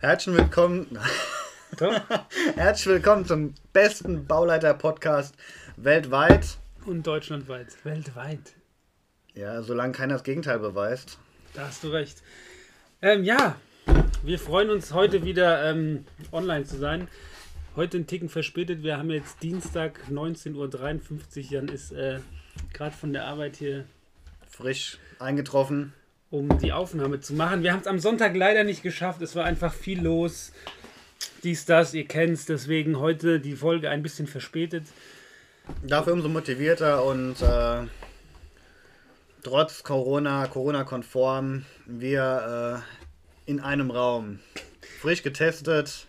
Herzlich willkommen zum besten Bauleiter-Podcast weltweit. Und deutschlandweit. Weltweit. Ja, solange keiner das Gegenteil beweist. Da hast du recht. Ja, wir freuen uns heute wieder online zu sein. Heute einen Ticken verspätet. Wir haben jetzt Dienstag 19:53 Uhr. Jan ist gerade von der Arbeit hier frisch eingetroffen, um die Aufnahme zu machen. Wir haben es am Sonntag leider nicht geschafft. Es war einfach viel los. Dies, das, ihr kennt's. Deswegen heute die Folge ein bisschen verspätet. Dafür umso motivierter und trotz Corona-konform, wir in einem Raum. Frisch getestet.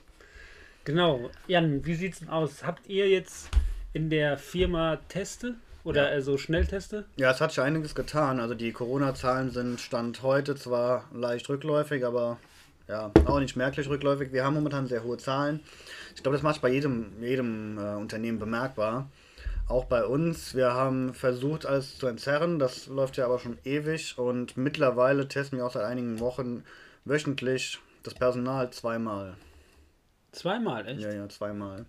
Genau. Jan, wie sieht's denn aus? Habt ihr jetzt in der Firma Teste? Oder ja, so Schnellteste? Ja, es hat schon einiges getan. Also die Corona-Zahlen sind Stand heute zwar leicht rückläufig, aber ja, auch nicht merklich rückläufig. Wir haben momentan sehr hohe Zahlen. Ich glaube, das macht sich bei jedem Unternehmen bemerkbar. Auch bei uns. Wir haben versucht, alles zu entzerren. Das läuft ja aber schon ewig. Und mittlerweile testen wir auch seit einigen Wochen wöchentlich das Personal zweimal. Zweimal, echt? Ja, zweimal.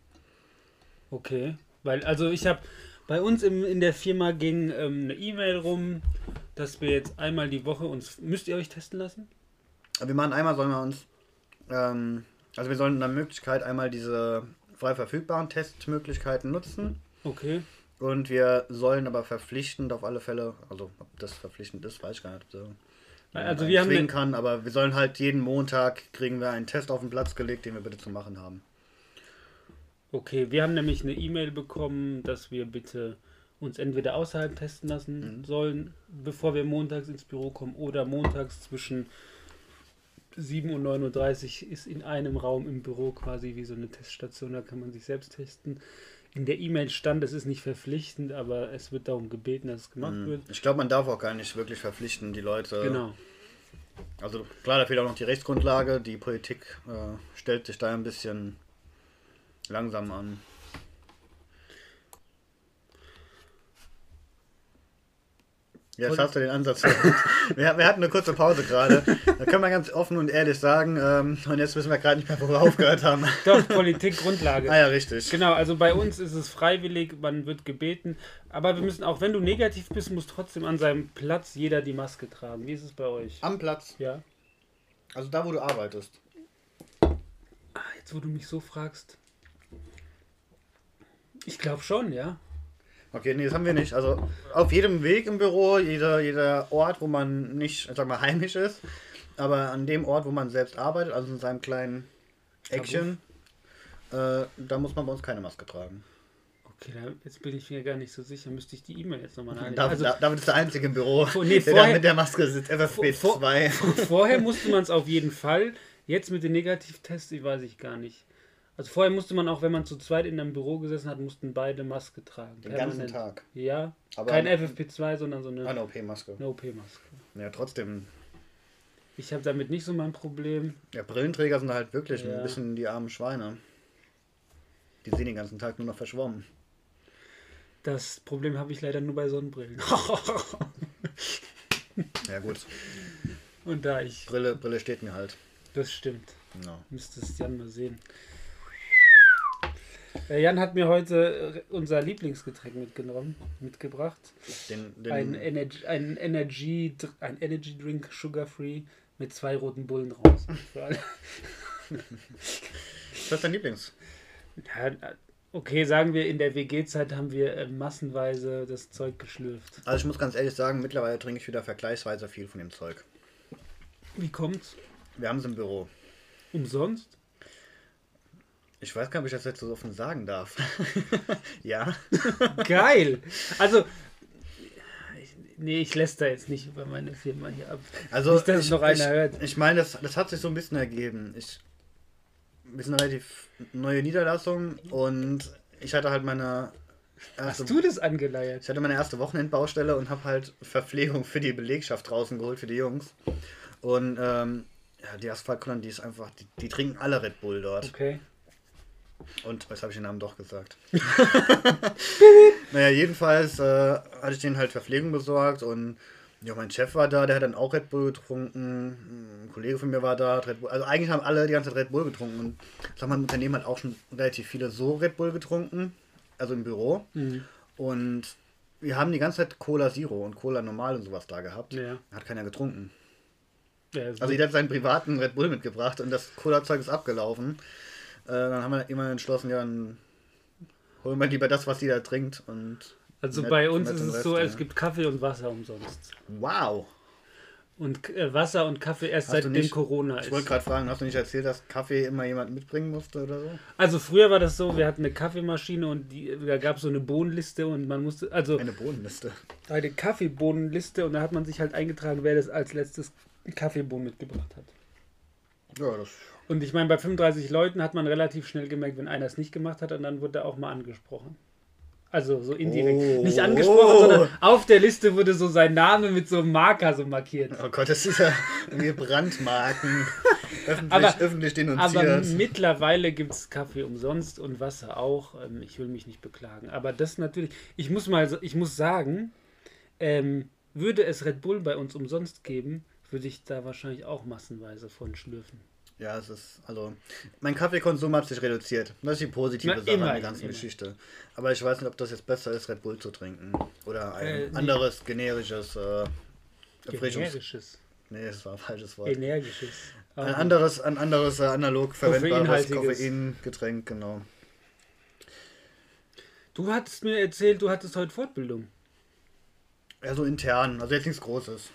Okay. Weil, also ich habe... Bei uns in der Firma ging eine E-Mail rum, dass wir jetzt einmal die Woche uns... Müsst ihr euch testen lassen? Wir machen einmal, sollen wir uns... also wir sollen in der Möglichkeit einmal diese frei verfügbaren Testmöglichkeiten nutzen. Okay. Und wir sollen aber verpflichtend auf alle Fälle... Also ob das verpflichtend ist, weiß ich gar nicht. Also wir haben... kann, aber wir sollen halt jeden Montag kriegen wir einen Test auf den Platz gelegt, den wir bitte zu machen haben. Okay, wir haben nämlich eine E-Mail bekommen, dass wir bitte uns entweder außerhalb testen lassen sollen, bevor wir montags ins Büro kommen, oder montags zwischen 7 und 9.30 Uhr ist in einem Raum im Büro quasi wie so eine Teststation, da kann man sich selbst testen. In der E-Mail stand, es ist nicht verpflichtend, aber es wird darum gebeten, dass es gemacht wird. Ich glaube, man darf auch gar nicht wirklich verpflichten, die Leute. Genau. Also klar, da fehlt auch noch die Rechtsgrundlage, die Politik stellt sich da ein bisschen... langsam an. Jetzt hast du den Ansatz. Wir hatten eine kurze Pause gerade. Da können wir ganz offen und ehrlich sagen. Und jetzt wissen wir gerade nicht mehr, wo wir aufgehört haben. Doch, Politik, Grundlage. Ah ja, richtig. Genau, also bei uns ist es freiwillig, man wird gebeten. Aber wir müssen auch, wenn du negativ bist, muss trotzdem an seinem Platz jeder die Maske tragen. Wie ist es bei euch? Am Platz? Ja. Also da, wo du arbeitest. Ah, jetzt, wo du mich so fragst. Ich glaube schon, ja. Okay, nee, das haben wir nicht. Also auf jedem Weg im Büro, jeder Ort, wo man nicht, sag mal, heimisch ist, aber an dem Ort, wo man selbst arbeitet, also in seinem kleinen Eckchen, da muss man bei uns keine Maske tragen. Okay, jetzt bin ich mir gar nicht so sicher. Müsste ich die E-Mail jetzt nochmal nachlesen. Also, David ist der Einzige im Büro, der mit der Maske sitzt. FFP2. Vorher musste man es auf jeden Fall. Jetzt mit den Negativtests, ich weiß ich gar nicht. Also vorher musste man auch, wenn man zu zweit in einem Büro gesessen hat, mussten beide Maske tragen. Den ganzen Tag? Ja, aber kein FFP2, sondern so eine OP-Maske. Eine OP-Maske. Ja, trotzdem. Ich habe damit nicht so mein Problem. Ja, Brillenträger sind halt wirklich ein bisschen die armen Schweine. Die sehen den ganzen Tag nur noch verschwommen. Das Problem habe ich leider nur bei Sonnenbrillen. Ja gut. Und da ich... Brille steht mir halt. Das stimmt. No. Müsstest du Jan mal sehen. Jan hat mir heute unser Lieblingsgetränk mitgebracht. Ein Energy Drink Sugar Free mit 2 roten Bullen raus. Was ist dein Lieblings? Ja, okay, sagen wir, in der WG-Zeit haben wir massenweise das Zeug geschlürft. Also ich muss ganz ehrlich sagen, mittlerweile trinke ich wieder vergleichsweise viel von dem Zeug. Wie kommt's? Wir haben es im Büro. Umsonst? Ich weiß gar nicht, ob ich das jetzt so offen sagen darf. Ja. Geil. Also, ich lässt da jetzt nicht über meine Firma hier ab. Also, nicht, dass noch einer hört. Ich meine, das hat sich so ein bisschen ergeben. Wir sind eine relativ neue Niederlassung und ich hatte halt meine... Hast du das angeleiert? Ich hatte meine erste Wochenendbaustelle und habe halt Verpflegung für die Belegschaft draußen geholt, für die Jungs. Und ja, die Asphaltkunden, die ist einfach... Die trinken alle Red Bull dort. Okay. Und jetzt habe ich den Namen doch gesagt. Naja, jedenfalls hatte ich denen halt Verpflegung besorgt und Ja, mein Chef war da, der hat dann auch Red Bull getrunken. Ein Kollege von mir war da, hat Red Bull. Also eigentlich haben alle die ganze Zeit Red Bull getrunken. Und ich sag mal, im Unternehmen hat auch schon relativ viele so Red Bull getrunken, also im Büro. Mhm. Und wir haben die ganze Zeit Cola Zero und Cola Normal und sowas da gehabt. Ja. Hat keiner getrunken. Ja, also jeder hat seinen privaten Red Bull mitgebracht und das Cola-Zeug ist abgelaufen. Dann haben wir immer entschlossen, ja, dann holen wir lieber das, was jeder trinkt. Und also bei uns ist es so, es gibt Kaffee und Wasser umsonst. Wow! Und Wasser und Kaffee erst seitdem Corona ist. Ich wollte gerade fragen, hast du nicht erzählt, dass Kaffee immer jemand mitbringen musste oder so? Also früher war das so, wir hatten eine Kaffeemaschine und da gab es so eine Bohnenliste und man musste... also eine Bohnenliste? Eine Kaffeebohnenliste und da hat man sich halt eingetragen, wer das als letztes Kaffeebohnen mitgebracht hat. Ja, das... Und ich meine, bei 35 Leuten hat man relativ schnell gemerkt, wenn einer es nicht gemacht hat und dann wurde er auch mal angesprochen. Also so indirekt. Oh. Nicht angesprochen, sondern auf der Liste wurde so sein Name mit so einem Marker so markiert. Oh Gott, das ist ja irgendwie Brandmarken. öffentlich denunziert. Aber mittlerweile gibt es Kaffee umsonst und Wasser auch. Ich will mich nicht beklagen. Aber das natürlich, ich muss sagen, würde es Red Bull bei uns umsonst geben, würde ich da wahrscheinlich auch massenweise von schlürfen. Ja, es ist, also, mein Kaffeekonsum hat sich reduziert. Das ist die positive Sache an der ganzen Geschichte. Aber ich weiß nicht, ob das jetzt besser ist, Red Bull zu trinken. Oder ein anderes, generisches Generisches? Nee, das war ein falsches Wort. Energisches. Ein anderes analog verwendbares Koffeingetränk, genau. Du hattest mir erzählt, du hattest heute Fortbildung. Ja, so intern, also jetzt nichts Großes.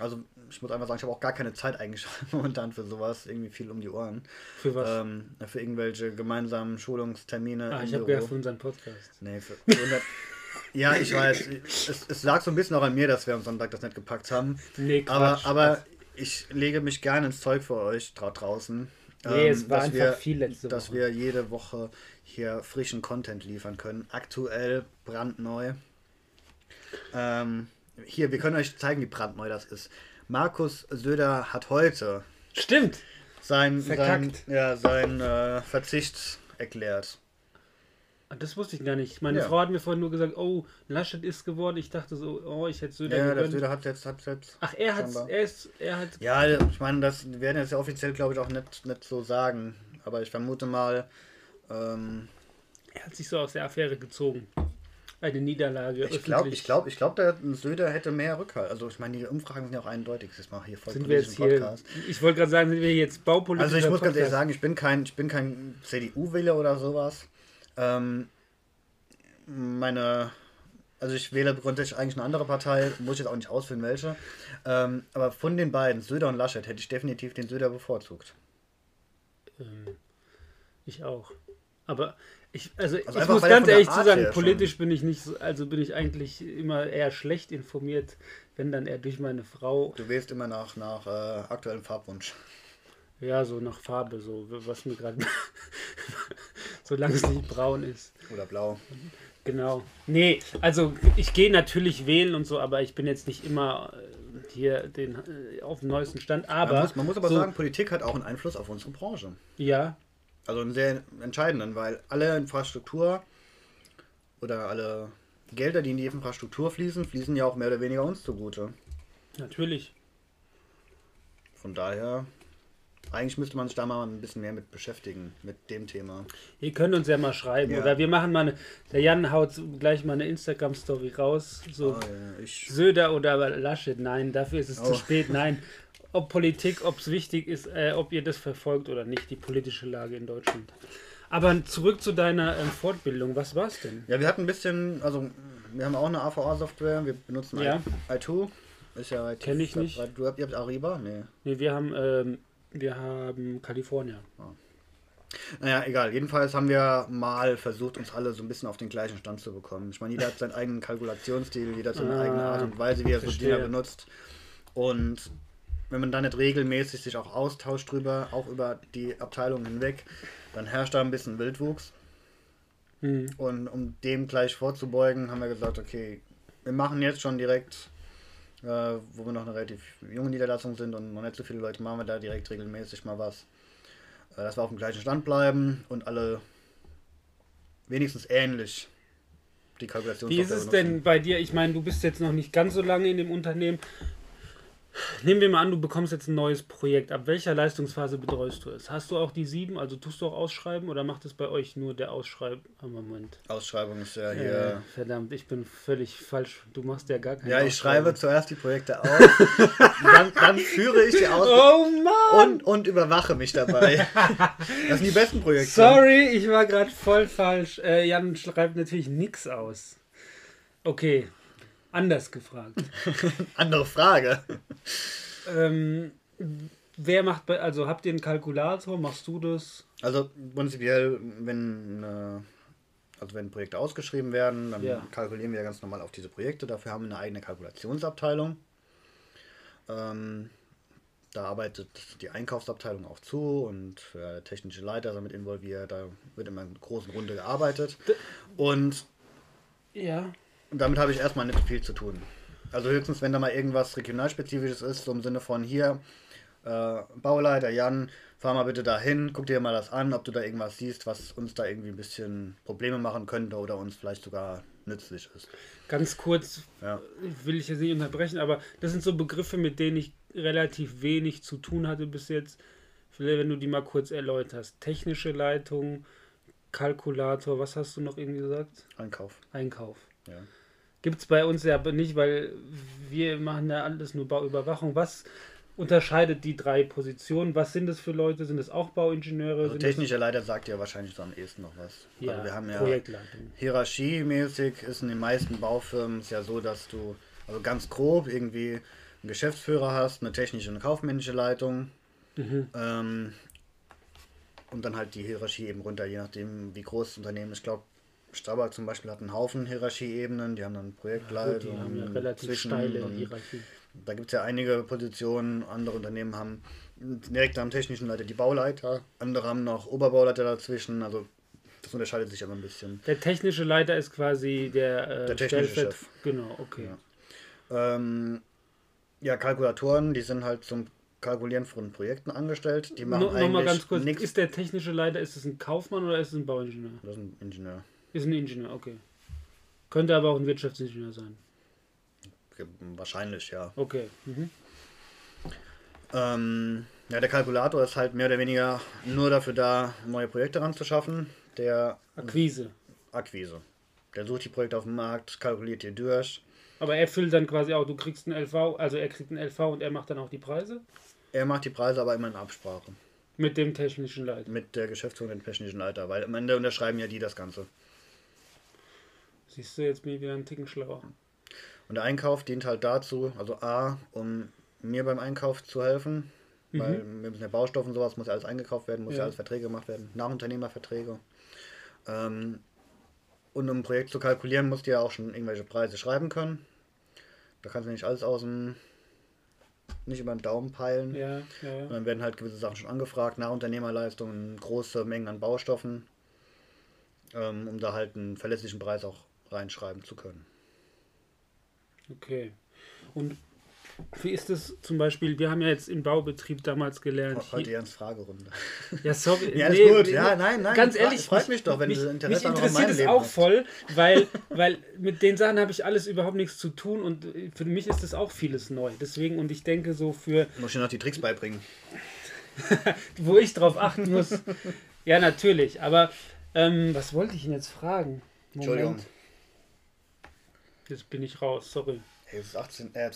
Also, ich muss einfach sagen, ich habe auch gar keine Zeit eigentlich momentan für sowas. Irgendwie viel um die Ohren. Für was? Für irgendwelche gemeinsamen Schulungstermine. Ich habe gedacht, für unseren Podcast. Nee, ja, ich weiß. Es lag so ein bisschen auch an mir, dass wir am Sonntag das nicht gepackt haben. Nee, Quatsch. Aber ich lege mich gerne ins Zeug für euch draußen. Nee, es war einfach viel letzte Woche. Dass wir jede Woche hier frischen Content liefern können. Aktuell, brandneu. Hier, wir können euch zeigen, wie brandneu das ist. Markus Söder hat heute seinen Verzicht erklärt. Das wusste ich gar nicht. Meine Frau hat mir vorhin nur gesagt, oh, Laschet ist geworden. Ich dachte so, oh, ich hätte Söder geworden. Ja, der Söder hat jetzt... Ach, er hat... Ja, ich meine, das werden jetzt ja offiziell, glaube ich, auch nicht so sagen. Aber ich vermute mal... er hat sich so aus der Affäre gezogen. Eine Niederlage. Ich glaube, der Söder hätte mehr Rückhalt. Also ich meine, die Umfragen sind ja auch eindeutig. Das machen hier voll politischen Podcast. Ich wollte gerade sagen, sind wir jetzt baupolitisch. Also ich muss ganz ehrlich sagen, ich bin kein CDU-Wähler oder sowas. Also ich wähle grundsätzlich eigentlich eine andere Partei, muss ich jetzt auch nicht ausführen, welche. Aber von den beiden, Söder und Laschet, hätte ich definitiv den Söder bevorzugt. Ich auch. Aber... Ich muss ganz ehrlich zu sagen, politisch bin ich nicht so, also bin ich eigentlich immer eher schlecht informiert, wenn dann eher durch meine Frau. Du wählst immer nach aktuellem Farbwunsch. Ja, so nach Farbe, so was mir gerade, solange es nicht braun ist. Oder blau. Genau. Nee, also ich gehe natürlich wählen und so, aber ich bin jetzt nicht immer hier auf dem neuesten Stand. Aber man muss aber so sagen, Politik hat auch einen Einfluss auf unsere Branche. Ja. Also einen sehr entscheidenden, weil alle Infrastruktur oder alle Gelder, die in die Infrastruktur fließen, fließen ja auch mehr oder weniger uns zugute. Natürlich. Von daher, eigentlich müsste man sich da mal ein bisschen mehr mit beschäftigen, mit dem Thema. Ihr könnt uns ja mal schreiben, oder wir machen mal der Jan haut gleich mal eine Instagram-Story raus, so Söder oder Laschet, nein, dafür ist es zu spät, nein. Ob Politik, ob es wichtig ist, ob ihr das verfolgt oder nicht, die politische Lage in Deutschland. Aber zurück zu deiner Fortbildung, was war es denn? Ja, wir hatten ein bisschen, also wir haben auch eine AVA-Software, wir benutzen iTwo. Ist ja iTwo. Kenn ich nicht. Ihr habt Ariba? Nee. Nee, wir haben Kalifornien. Ah. Naja, egal. Jedenfalls haben wir mal versucht, uns alle so ein bisschen auf den gleichen Stand zu bekommen. Ich meine, jeder hat seinen eigenen Kalkulationsstil, jeder hat seine eigene Art und Weise, wie er so Dinge benutzt. Und wenn man da nicht regelmäßig sich auch austauscht drüber, auch über die Abteilung hinweg, dann herrscht da ein bisschen Wildwuchs. Mhm. Und um dem gleich vorzubeugen, haben wir gesagt, okay, wir machen jetzt schon direkt, wo wir noch eine relativ junge Niederlassung sind und noch nicht so viele Leute, machen wir da direkt regelmäßig mal was. Dass wir auf dem gleichen Stand bleiben und alle wenigstens ähnlich die Kalkulationssoftware. Wie ist es denn bei dir? Ich meine, du bist jetzt noch nicht ganz so lange in dem Unternehmen. Nehmen wir mal an, du bekommst jetzt ein neues Projekt. Ab welcher Leistungsphase betreust du es? Hast du auch die 7? Also tust du auch Ausschreiben oder macht es bei euch nur der Moment? Ausschreibung ist ja hier... verdammt, ich bin völlig falsch. Du machst ja gar keine Ausschreibung. Ja, ich schreibe zuerst die Projekte aus, dann führe ich die aus und überwache mich dabei. Das sind die besten Projekte. Sorry, ich war gerade voll falsch. Jan schreibt natürlich nichts aus. Okay. Anders gefragt. Andere Frage. Wer macht, also habt ihr einen Kalkulator, machst du das? Also prinzipiell, wenn Projekte ausgeschrieben werden, dann kalkulieren wir ganz normal auf diese Projekte. Dafür haben wir eine eigene Kalkulationsabteilung. Da arbeitet die Einkaufsabteilung auch zu und der technische Leiter ist damit involviert. Da wird immer in großen Runde gearbeitet. Und ja... Damit habe ich erstmal nicht viel zu tun. Also höchstens, wenn da mal irgendwas regionalspezifisches ist, so im Sinne von hier, Bauleiter Jan, fahr mal bitte dahin, guck dir mal das an, ob du da irgendwas siehst, was uns da irgendwie ein bisschen Probleme machen könnte oder uns vielleicht sogar nützlich ist. Ganz kurz, will ich jetzt nicht unterbrechen, aber das sind so Begriffe, mit denen ich relativ wenig zu tun hatte bis jetzt. Vielleicht, wenn du die mal kurz erläuterst. Technische Leitung, Kalkulator, was hast du noch irgendwie gesagt? Einkauf. Ja. Gibt es bei uns ja nicht, weil wir machen ja alles nur Bauüberwachung. Was unterscheidet die drei Positionen? Was sind das für Leute? Sind das auch Bauingenieure? Also technischer Leiter sagt ja wahrscheinlich so am ehesten noch was. Ja, also wir haben ja Projektleitung. Hierarchiemäßig ist in den meisten Baufirmen ja so, dass du also ganz grob irgendwie einen Geschäftsführer hast, eine technische und eine kaufmännische Leitung. Mhm. Und dann halt die Hierarchie eben runter, je nachdem wie groß das Unternehmen ist. Ich glaube, Strabag zum Beispiel hat einen Haufen Hierarchieebenen, die haben dann Projektleitung. Ja, die haben ja relativ steile Hierarchie. Da gibt es ja einige Positionen, andere Unternehmen haben direkt am technischen Leiter die Bauleiter, andere haben noch Oberbauleiter dazwischen, also das unterscheidet sich aber ein bisschen. Der technische Leiter ist quasi der technische Chef. Genau, okay. Ja. Kalkulatoren, die sind halt zum Kalkulieren von Projekten angestellt. Die machen eigentlich mal ganz kurz, nichts. Ist der technische Leiter, ist es ein Kaufmann oder ist es ein Bauingenieur? Das ist ein Ingenieur. Ist ein Ingenieur, okay. Könnte aber auch ein Wirtschaftsingenieur sein. Wahrscheinlich, ja. Okay. Mhm. Der Kalkulator ist halt mehr oder weniger nur dafür da, neue Projekte ranzuschaffen. Der Akquise. Der sucht die Projekte auf dem Markt, kalkuliert die durch. Aber er füllt dann quasi auch, du kriegst einen LV, also er kriegt einen LV und er macht dann auch die Preise? Er macht die Preise, aber immer in Absprache. Mit dem technischen Leiter? Mit der Geschäftsführung und dem technischen Leiter, weil am Ende unterschreiben ja die das Ganze. Siehst du, jetzt bin ich wieder einen Ticken schlauer. Und der Einkauf dient halt dazu, also A, um mir beim Einkauf zu helfen, weil wir müssen ja Baustoff und sowas, muss ja alles eingekauft werden, muss ja alles Verträge gemacht werden, Nachunternehmerverträge. Und um ein Projekt zu kalkulieren, musst du ja auch schon irgendwelche Preise schreiben können. Da kannst du nicht alles nicht über den Daumen peilen. Ja. Und dann werden halt gewisse Sachen schon angefragt, Nachunternehmerleistungen, große Mengen an Baustoffen, um da halt einen verlässlichen Preis auch reinschreiben zu können. Okay. Und wie ist das zum Beispiel, wir haben ja jetzt im Baubetrieb damals gelernt... Oh, heute Jans Fragerunde. Ja, sorry. Ja, nee, gut. Ja, nein. Ganz ehrlich, freut mich doch, wenn du Interesse an meinem Leben hast. Mich interessiert es auch voll, weil mit den Sachen habe ich alles überhaupt nichts zu tun und für mich ist das auch vieles neu. Deswegen, und ich denke so für... Du musst dir noch die Tricks beibringen. Wo ich drauf achten muss. Ja, natürlich, aber... was wollte ich ihn jetzt fragen? Moment. Entschuldigung. Jetzt bin ich raus, sorry. Hey, es ist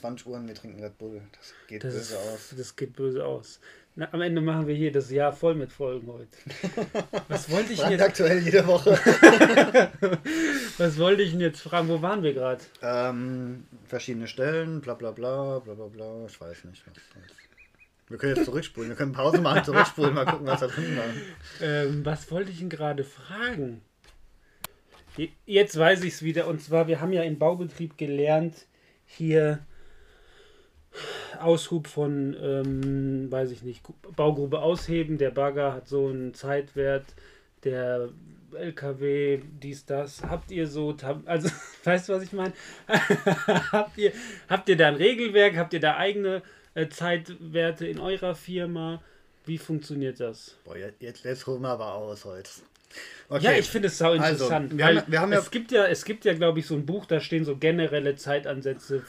20 Uhr und wir trinken Red Bull. Das geht böse aus. Das geht böse aus. Na, am Ende machen wir hier das Jahr voll mit Folgen heute. Was wollte ich jetzt... aktuell jede Woche. Was wollte ich denn jetzt fragen? Wo waren wir gerade? Verschiedene Stellen, bla bla bla. Ich weiß nicht, was das ist. Wir können jetzt zurückspulen, wir können Pause machen, zurückspulen, mal gucken, was da drin war. Was wollte ich ihn gerade fragen? Jetzt weiß ich es wieder, und zwar, wir haben ja im Baubetrieb gelernt, hier Aushub von, Baugrube ausheben, der Bagger hat so einen Zeitwert, der LKW, dies, das. Habt ihr so, also, weißt du, was ich meine? Habt ihr da ein Regelwerk, habt ihr da eigene... Zeitwerte in eurer Firma, wie funktioniert das? Boah, jetzt holen wir aber aus heute. Okay. Ja, ich finde es sau interessant. Also, es gibt ja, glaube ich, so ein Buch, da stehen so generelle Zeitansätze.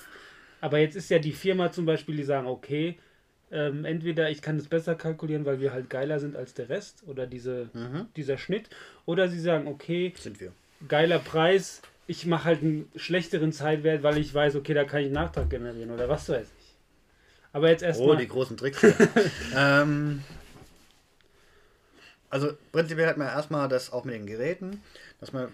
Aber jetzt ist ja die Firma zum Beispiel, die sagen, okay, entweder ich kann es besser kalkulieren, weil wir halt geiler sind als der Rest oder dieser Schnitt. Oder sie sagen, okay, sind wir. Geiler Preis, ich mache halt einen schlechteren Zeitwert, weil ich weiß, okay, da kann ich einen Nachtrag generieren oder was weiß ich. Aber jetzt erstmal. Oh, die großen Tricks. Also prinzipiell hat man erstmal das auch mit den Geräten, dass man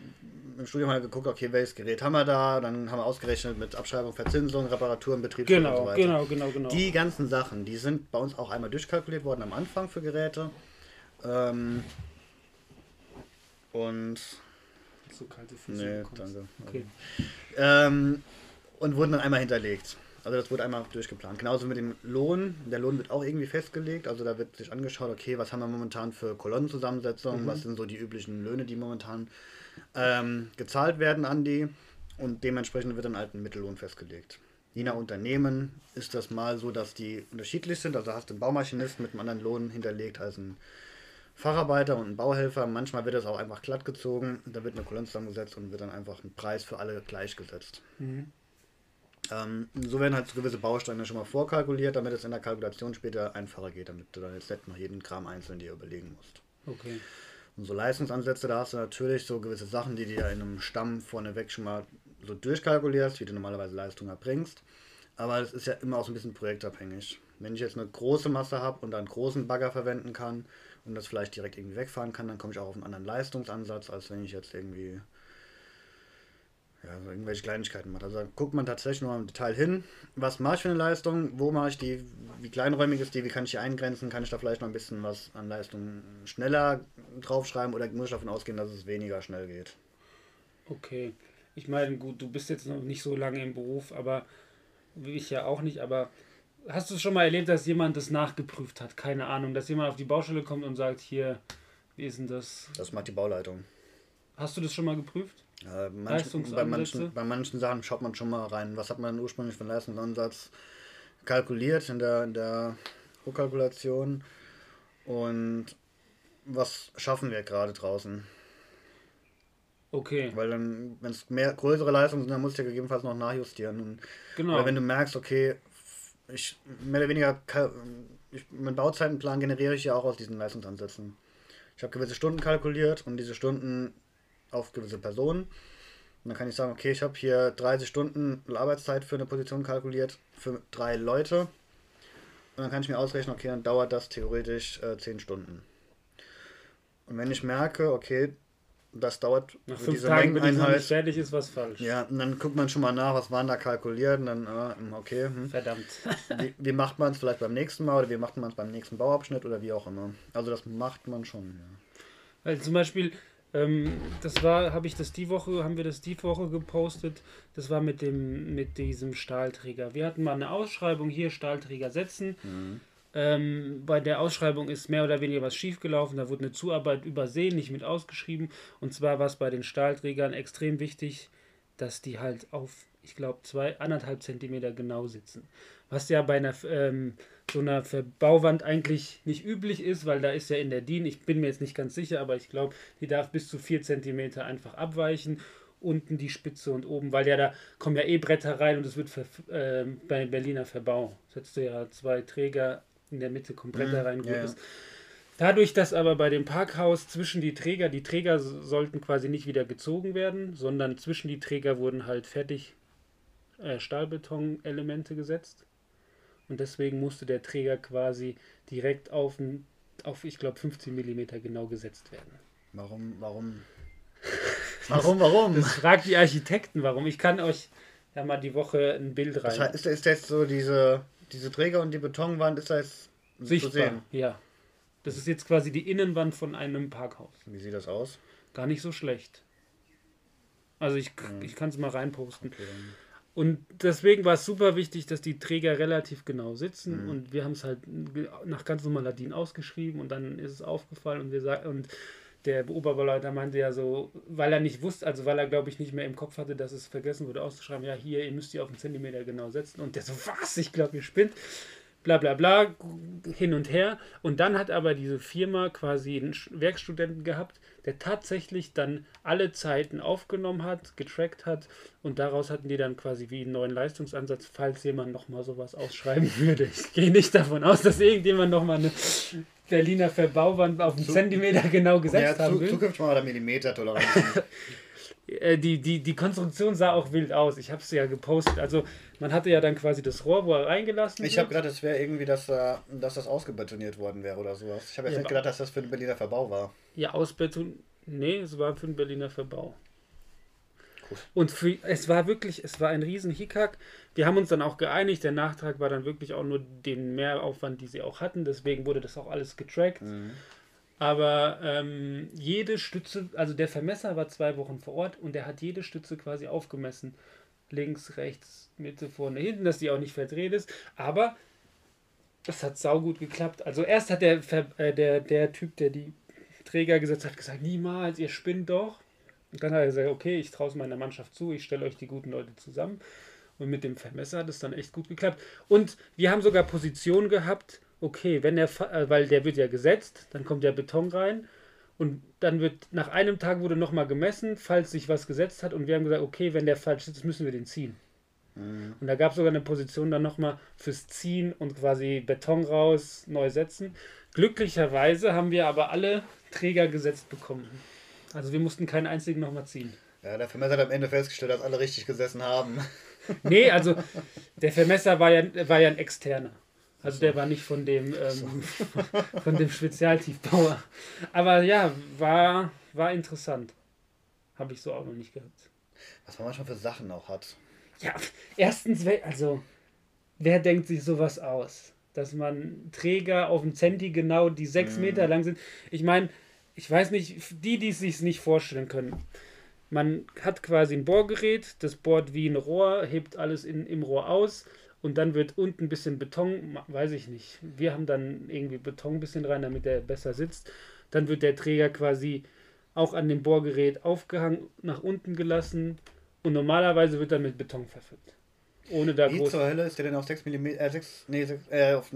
im Studio mal geguckt, okay, welches Gerät haben wir da, dann haben wir ausgerechnet mit Abschreibung, Verzinsung, Reparaturen, Betriebswert und so weiter. Genau. Die ganzen Sachen, die sind bei uns auch einmal durchkalkuliert worden am Anfang für Geräte. Und so kalte Füße. Nee, danke. Okay. Und wurden dann einmal hinterlegt. Also das wurde einmal durchgeplant. Genauso mit dem Lohn. Der Lohn wird auch irgendwie festgelegt. Also da wird sich angeschaut, okay, was haben wir momentan für Kolonnenzusammensetzungen, was sind so die üblichen Löhne, die momentan gezahlt werden an die. Und dementsprechend wird dann halt ein Mittellohn festgelegt. Je nach Unternehmen ist das mal so, dass die unterschiedlich sind. Also hast du einen Baumaschinisten mit einem anderen Lohn hinterlegt als einen Facharbeiter und einen Bauhelfer. Manchmal wird das auch einfach glatt gezogen. Da wird eine Kolonne zusammengesetzt und wird dann einfach ein Preis für alle gleichgesetzt. Mhm. So werden halt so gewisse Bausteine schon mal vorkalkuliert, damit es in der Kalkulation später einfacher geht, damit du dann jetzt nicht noch jeden Kram einzeln dir überlegen musst. Okay. Und so Leistungsansätze, da hast du natürlich so gewisse Sachen, die du ja in einem Stamm vorneweg schon mal so durchkalkulierst, wie du normalerweise Leistung erbringst. Aber das ist ja immer auch so ein bisschen projektabhängig. Wenn ich jetzt eine große Masse habe und einen großen Bagger verwenden kann und das vielleicht direkt irgendwie wegfahren kann, dann komme ich auch auf einen anderen Leistungsansatz, als wenn ich jetzt irgendwie... Also irgendwelche Kleinigkeiten macht. Also da guckt man tatsächlich nochmal im Detail hin, was mache ich für eine Leistung, wo mache ich die, wie kleinräumig ist die, wie kann ich die eingrenzen, kann ich da vielleicht noch ein bisschen was an Leistung schneller draufschreiben oder muss ich davon ausgehen, dass es weniger schnell geht. Okay, ich meine, gut, du bist jetzt noch nicht so lange im Beruf, aber ich ja auch nicht, aber hast du es schon mal erlebt, dass jemand das nachgeprüft hat? Keine Ahnung, dass jemand auf die Baustelle kommt und sagt, hier, wie ist denn das? Das macht die Bauleitung. Hast du das schon mal geprüft? Bei manchen Sachen schaut man schon mal rein. Was hat man ursprünglich für einen Leistungsansatz kalkuliert in der Hochkalkulation und was schaffen wir gerade draußen? Okay. Weil dann, wenn es mehr größere Leistungen sind, dann musst du ja gegebenenfalls noch nachjustieren. Und genau. Weil wenn du merkst, okay, meinen Bauzeitenplan generiere ich ja auch aus diesen Leistungsansätzen. Ich habe gewisse Stunden kalkuliert und diese Stunden auf gewisse Personen. Und dann kann ich sagen, okay, ich habe hier 30 Stunden Arbeitszeit für eine Position kalkuliert, für 3 Leute. Und dann kann ich mir ausrechnen, okay, dann dauert das theoretisch 10 Stunden. Und wenn ich merke, okay, das dauert nach 5 Tagen, wenn es nicht fertig ist, was falsch. Ja, und dann guckt man schon mal nach, was waren da kalkuliert und dann, okay. Verdammt. Wie macht man es vielleicht beim nächsten Mal oder wie macht man es beim nächsten Bauabschnitt oder wie auch immer. Also das macht man schon, ja. Weil zum Beispiel... haben wir das die Woche gepostet, das war mit diesem Stahlträger. Wir hatten mal eine Ausschreibung, hier Stahlträger setzen. Mhm. Bei der Ausschreibung ist mehr oder weniger was schiefgelaufen, da wurde eine Zuarbeit übersehen, nicht mit ausgeschrieben. Und zwar war es bei den Stahlträgern extrem wichtig, dass die halt auf, ich glaube, 1,5 Zentimeter genau sitzen. Was ja bei einer so einer Verbauwand eigentlich nicht üblich ist, weil da ist ja in der DIN, ich bin mir jetzt nicht ganz sicher, aber ich glaube, die darf bis zu 4 Zentimeter einfach abweichen, unten die Spitze und oben, weil ja da kommen ja Bretter rein und es wird bei Berliner Verbau, setzt du ja 2 Träger in der Mitte komplett da rein, gut ist. Dadurch, dass aber bei dem Parkhaus zwischen die Träger sollten quasi nicht wieder gezogen werden, sondern zwischen die Träger wurden halt fertig Stahlbeton-Elemente gesetzt. Und deswegen musste der Träger quasi direkt auf ich glaube, 15 mm genau gesetzt werden. Warum? Das fragt die Architekten, warum. Ich kann euch ja mal die Woche ein Bild rein. Das heißt, ist jetzt so diese Träger und die Betonwand, ist da jetzt sichtbar zu sehen? Ja. Das ist jetzt quasi die Innenwand von einem Parkhaus. Wie sieht das aus? Gar nicht so schlecht. Also ich kann es mal reinposten. Okay, dann. Und deswegen war es super wichtig, dass die Träger relativ genau sitzen und wir haben es halt nach ganz normaler DIN ausgeschrieben und dann ist es aufgefallen und der Oberbauleiter meinte ja so, weil er nicht wusste, also weil er glaube ich nicht mehr im Kopf hatte, dass es vergessen wurde auszuschreiben, ja hier, ihr müsst die auf einen Zentimeter genau setzen und der so, was? Ich glaube, ihr spinnt. bla bla bla, hin und her. Und dann hat aber diese Firma quasi einen Werkstudenten gehabt, der tatsächlich dann alle Zeiten aufgenommen hat, getrackt hat, und daraus hatten die dann quasi wie einen neuen Leistungsansatz, falls jemand nochmal sowas ausschreiben würde. Ich gehe nicht davon aus, dass irgendjemand nochmal eine Berliner Verbauwand auf einen Zentimeter genau gesetzt haben will. Zukünftig mal Millimeter-Toleranz. Die Konstruktion sah auch wild aus. Ich habe es ja gepostet. Also man hatte ja dann quasi das Rohr, wo er reingelassen Ich habe gedacht, es wäre irgendwie, dass das ausgebetoniert worden wäre oder sowas. Ich habe jetzt nicht gedacht, dass das für den Berliner Verbau war. Ja, ausbetoniert. Nee, es war für den Berliner Verbau. Cool. Und es war ein riesen Hickhack. Wir haben uns dann auch geeinigt. Der Nachtrag war dann wirklich auch nur den Mehraufwand, die sie auch hatten. Deswegen wurde das auch alles getrackt. Mhm. Aber jede Stütze, also der Vermesser war 2 Wochen vor Ort und der hat jede Stütze quasi aufgemessen. Links, rechts, Mitte, vorne, hinten, dass die auch nicht verdreht ist. Aber das hat saugut geklappt. Also erst hat der Typ, der die Träger gesetzt hat, gesagt, niemals, ihr spinnt doch. Und dann hat er gesagt, okay, ich traue es meiner Mannschaft zu, ich stelle euch die guten Leute zusammen. Und mit dem Vermesser hat es dann echt gut geklappt. Und wir haben sogar Position gehabt, okay, weil der wird ja gesetzt, dann kommt der Beton rein und dann wird, nach einem Tag wurde nochmal gemessen, falls sich was gesetzt hat, und wir haben gesagt, okay, wenn der falsch sitzt, müssen wir den ziehen. Mhm. Und da gab es sogar eine Position dann nochmal fürs Ziehen und quasi Beton raus, neu setzen. Glücklicherweise haben wir aber alle Träger gesetzt bekommen. Also wir mussten keinen einzigen nochmal ziehen. Ja, der Vermesser hat am Ende festgestellt, dass alle richtig gesessen haben. Nee, also der Vermesser war ja ein Externer. Also der war nicht von dem Spezialtiefbauer. Aber ja, war interessant. Habe ich so auch noch nicht gehabt. Was man manchmal für Sachen auch hat. Ja, erstens, also wer denkt sich sowas aus? Dass man Träger auf dem Zenti genau, die 6 Meter lang sind. Ich meine, ich weiß nicht, die es sich nicht vorstellen können. Man hat quasi ein Bohrgerät, das bohrt wie ein Rohr, hebt alles im Rohr aus. Und dann wird unten ein bisschen Beton, weiß ich nicht, wir haben dann irgendwie Beton ein bisschen rein, damit der besser sitzt. Dann wird der Träger quasi auch an dem Bohrgerät aufgehangen, nach unten gelassen, und normalerweise wird dann mit Beton verfüllt. Ohne da groß. Wie zur Hölle ist der denn auf 6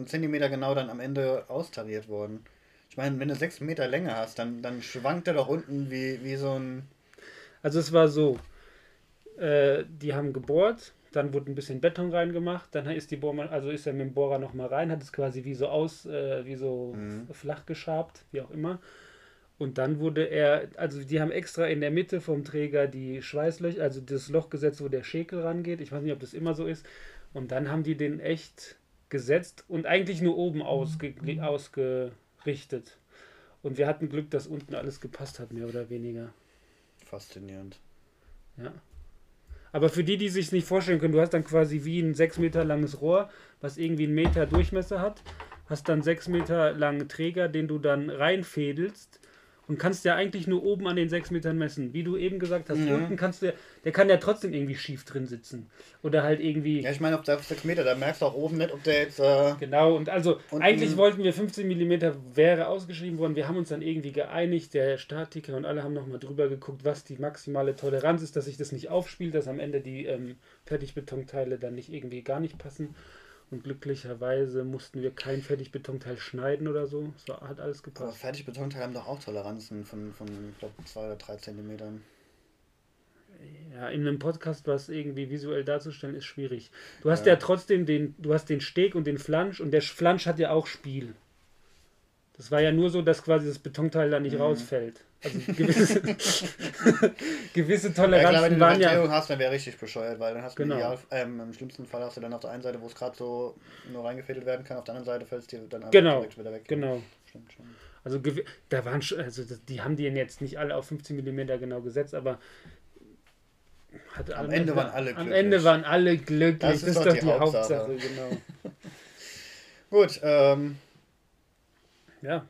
Zentimeter genau dann am Ende austariert worden? Ich meine, wenn du 6 Meter Länge hast, dann schwankt er doch unten wie so ein... Also es war so, die haben gebohrt. Dann wurde ein bisschen Beton reingemacht, dann ist er mit dem Bohrer nochmal rein, hat es quasi flach geschabt, wie auch immer. Und dann die haben extra in der Mitte vom Träger die Schweißlöcher, also das Loch gesetzt, wo der Schäkel rangeht. Ich weiß nicht, ob das immer so ist. Und dann haben die den echt gesetzt und eigentlich nur oben ausgerichtet. Und wir hatten Glück, dass unten alles gepasst hat, mehr oder weniger. Faszinierend. Ja. Aber für die sich nicht vorstellen können, du hast dann quasi wie ein 6 Meter langes Rohr, was irgendwie 1 Meter Durchmesser hat, hast dann 6 Meter langen Träger, den du dann reinfädelst, und kannst ja eigentlich nur oben an den 6 Metern messen. Wie du eben gesagt hast, unten kannst du, der kann ja trotzdem irgendwie schief drin sitzen. Oder halt irgendwie... Ja, ich meine, ob da auf 6 Meter, da merkst du auch oben nicht, ob der jetzt... Genau, und also eigentlich wollten wir 15 Millimeter wäre ausgeschrieben worden. Wir haben uns dann irgendwie geeinigt, der Statiker und alle haben nochmal drüber geguckt, was die maximale Toleranz ist, dass sich das nicht aufspielt, dass am Ende die Fertigbetonteile dann nicht irgendwie gar nicht passen. Und glücklicherweise mussten wir kein Fertigbetonteil schneiden oder so. Es hat alles gepasst. Aber Fertigbetonteile haben doch auch Toleranzen von ich glaube, 2 oder 3 Zentimetern. Ja, in einem Podcast was irgendwie visuell darzustellen, ist schwierig. Du hast ja trotzdem den Steg und den Flansch, und der Flansch hat ja auch Spiel. Das war ja nur so, dass quasi das Betonteil da nicht rausfällt. Also gewisse Toleranzen waren ja... Wenn du eine Drehung hast, dann wäre richtig bescheuert, weil dann hast du im schlimmsten Fall hast du dann auf der einen Seite, wo es gerade so nur reingefädelt werden kann, auf der anderen Seite fällt es dir dann einfach direkt wieder weg. Genau. Stimmt schon. Also die haben die jetzt nicht alle auf 15 mm genau gesetzt, aber... Am Ende waren alle glücklich. Das ist doch die Hauptsache. Genau. Gut, ja.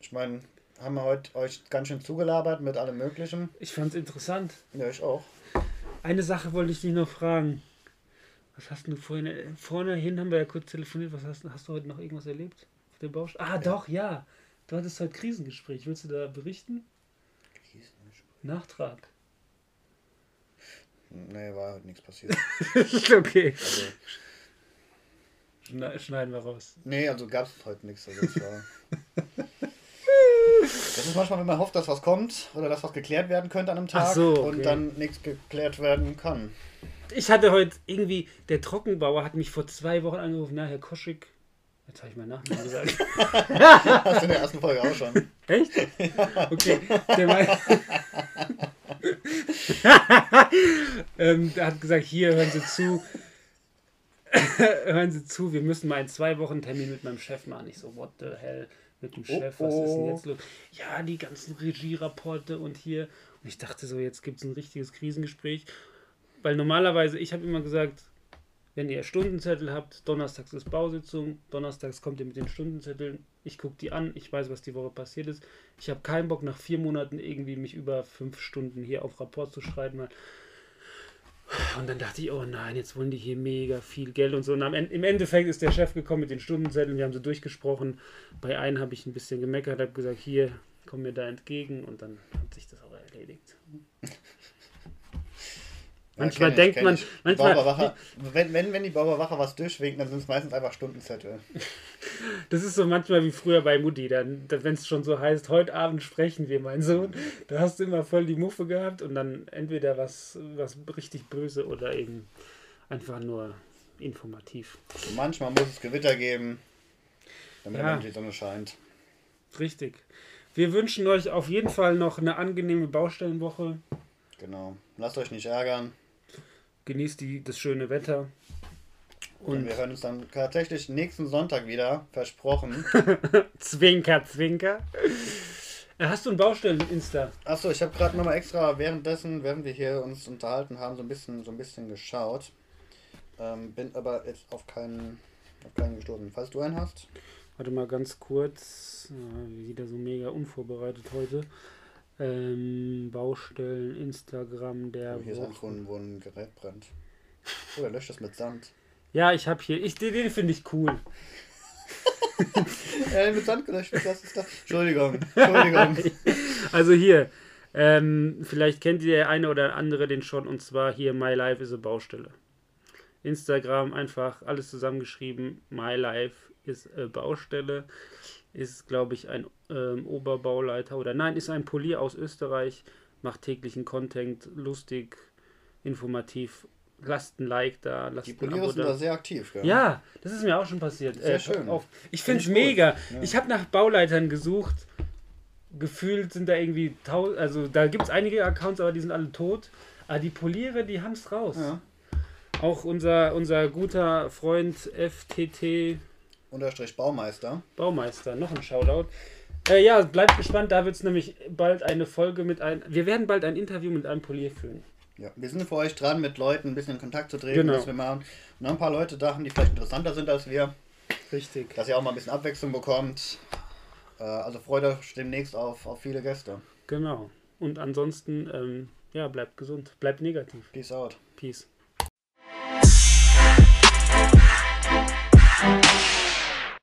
Ich meine, haben wir heute euch ganz schön zugelabert mit allem Möglichen. Ich fand's interessant. Ja, ich auch. Eine Sache wollte ich dich noch fragen. Was hast du vorhin... Vorhin haben wir ja kurz telefoniert. Was hast du heute noch irgendwas erlebt? Auf der Baustelle? Ah, ja. Doch, ja. Du hattest heute Krisengespräch. Willst du da berichten? Krisengespräch? Nachtrag. Nee, war halt nichts passiert. Okay. Also, schneiden wir raus. Nee, also gab es heute nichts. Also das war das ist manchmal, wenn man hofft, dass was kommt oder dass was geklärt werden könnte an einem Tag. Ach so, okay. Und dann nichts geklärt werden kann. Ich hatte heute irgendwie, der Trockenbauer hat mich vor 2 Wochen angerufen, na Herr Koschig, jetzt habe ich meinen Nachnamen gesagt. Hast du in der ersten Folge auch schon. Echt? Okay. Der hat gesagt, hier, hören Sie zu. Hören Sie zu, wir müssen mal einen 2-Wochen-Termin mit meinem Chef machen. Ich so, what the hell, mit dem Chef, was ist denn jetzt los? Ja, die ganzen Regie-Rapporte und hier. Und ich dachte so, jetzt gibt es ein richtiges Krisengespräch. Weil normalerweise, ich habe immer gesagt, wenn ihr Stundenzettel habt, donnerstags ist Bausitzung, donnerstags kommt ihr mit den Stundenzetteln, ich gucke die an, ich weiß, was die Woche passiert ist. Ich habe keinen Bock, nach 4 Monaten irgendwie mich über 5 Stunden hier auf Rapport zu schreiben. Und dann dachte ich, oh nein, jetzt wollen die hier mega viel Geld und so. Und im Endeffekt ist der Chef gekommen mit den Stundenzetteln, wir haben so durchgesprochen. Bei einem habe ich ein bisschen gemeckert, habe gesagt, hier, komm mir da entgegen. Und dann hat sich das auch erledigt. Manchmal denkt man... Manchmal, wenn die Bauüberwacher was durchwinken, dann sind es meistens einfach Stundenzettel. Das ist so manchmal wie früher bei Mutti, wenn es schon so heißt, heute Abend sprechen wir, mein Sohn. Da hast du immer voll die Muffe gehabt und dann entweder was richtig böse oder eben einfach nur informativ. Manchmal muss es Gewitter geben, damit am Ende die Sonne scheint. Richtig. Wir wünschen euch auf jeden Fall noch eine angenehme Baustellenwoche. Genau. Lasst euch nicht ärgern. Genießt das schöne Wetter. Und wir hören uns dann tatsächlich nächsten Sonntag wieder. Versprochen. Zwinker, zwinker. Hast du ein Baustellen-Insta? Achso, ich habe gerade nochmal extra währenddessen, während wir hier uns unterhalten haben, so ein bisschen geschaut. Bin aber jetzt auf keinen gestoßen. Falls du einen hast. Warte mal ganz kurz. Wieder so mega unvorbereitet heute. Baustellen, Instagram, der... Hier ist ein Grund, wo ein Gerät brennt. Oder löscht das mit Sand. Ja, ich habe hier... Den finde ich cool. Mit Sand gelöscht, das ist das... Entschuldigung. Also hier, vielleicht kennt ihr der eine oder andere den schon, und zwar hier My Life is a Baustelle. Instagram, einfach alles zusammengeschrieben. My Life is a Baustelle. Ist, glaube ich, ein Oberbauleiter oder nein, ist ein Polier aus Österreich, macht täglichen Content, lustig, informativ. Lasst ein Like da, lasst ein Abo da. Die Poliere sind da sehr aktiv. Ja. Ja, das ist mir auch schon passiert. Sehr schön. Ich finde es mega. Ja. Ich habe nach Bauleitern gesucht. Gefühlt sind da irgendwie, also da gibt es einige Accounts, aber die sind alle tot. Aber die Poliere, die haben es raus. Ja. Auch unser guter Freund FTT_Baumeister. Baumeister, noch ein Shoutout. Ja, bleibt gespannt, da wird es nämlich bald eine Folge wir werden bald ein Interview mit einem Polier führen. Ja, wir sind für euch dran, mit Leuten ein bisschen in Kontakt zu treten, genau. Was wir machen. Und ein paar Leute da haben, die vielleicht interessanter sind als wir. Richtig. Dass ihr auch mal ein bisschen Abwechslung bekommt. Also freut euch demnächst auf viele Gäste. Genau. Und ansonsten, ja, bleibt gesund, bleibt negativ. Peace out. Peace.